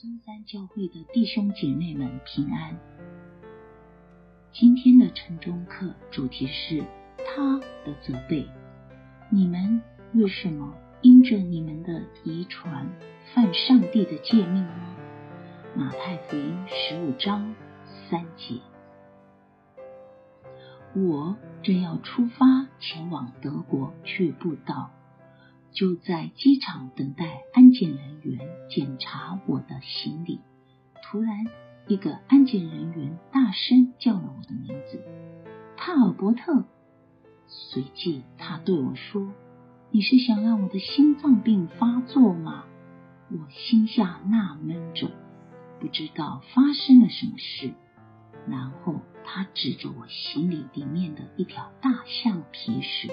松山教会的弟兄姐妹们平安。今天的晨钟课主题是他的责备。你们为什么因着你们的遗传犯上帝的诫命呢？马太福音15章3节。我正要出发前往德国去布道，就在机场等待安检人员检查我的行李，突然一个安检人员大声叫了我的名字，帕尔伯特。随即他对我说，你是想让我的心脏病发作吗？我心下纳闷着，不知道发生了什么事。然后他指着我行李里面的一条大橡皮蛇，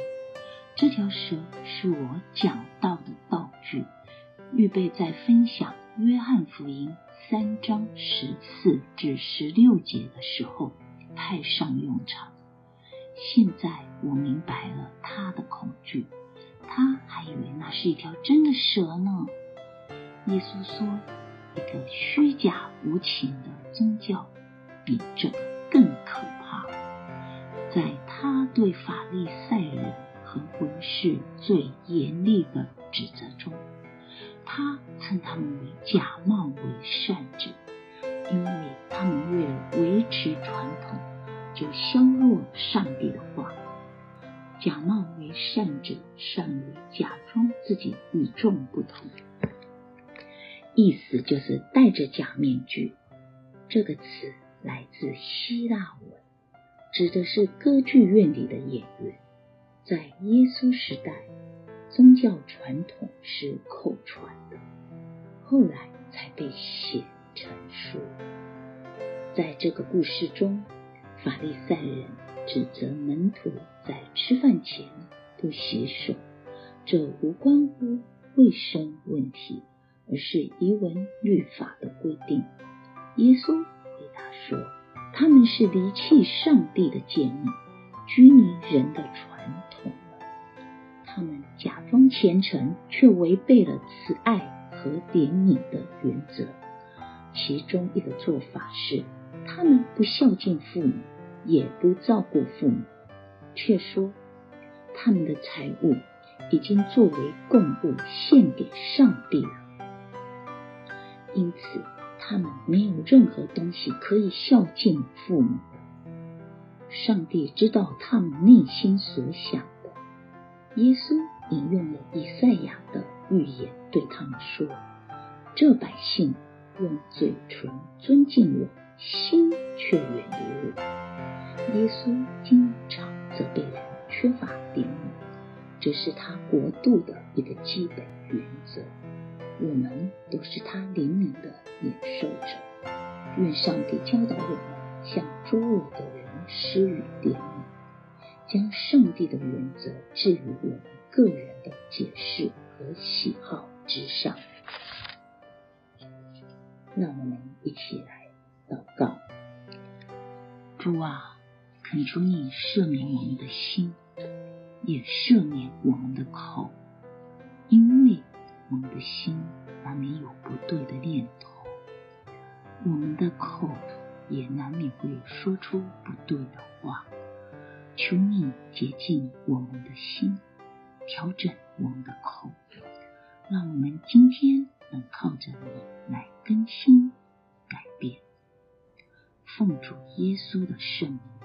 这条蛇是我讲道的道具，预备在分享约翰福音3章14至16节的时候派上用场。现在我明白了他的恐惧，他还以为那是一条真的蛇呢。耶稣说，一个虚假无情的宗教比这个更可怕。在他对法利赛人和文士最严厉的指责中，他称他们为假冒为善者，因为他们为了维持传统，就削弱上帝的话。假冒为善者善于假装自己与众不同，意思就是戴着假面具。这个词来自希腊文，指的是歌剧院里的演员。在耶稣时代，宗教传统是口传的，后来才被写成书。在这个故事中，法利赛人指责门徒在吃饭前不洗手，这无关乎卫生问题，而是遗文律法的规定。耶稣回答说，他们是离弃上帝的诫命，拘泥人的传统，他们假装虔诚，却违背了慈爱和怜悯的原则。其中一个做法是，他们不孝敬父母，也不照顾父母，却说他们的财物已经作为供物献给上帝了，因此他们没有任何东西可以孝敬父母。上帝知道他们内心所想的。耶稣引用了以赛亚的预言，对他们说，这百姓用嘴唇尊敬我，心却远离我。耶稣经常责备人缺乏怜悯，这是他国度的一个基本原则。我们都是他怜悯的领受者，愿上帝教导我们像诸恶的人施予怜悯，将上帝的原则置于我们个人的解释和喜好之上。让我们一起来祷告。主啊，恳求你赦免我们的心，也赦免我们的口，因为我们的心难免有不对的念头，我们的口也难免会说出不对的话。求你洁净我们的心，调整我们的口，让我们今天能靠着你来更新改变。奉主耶稣的圣名。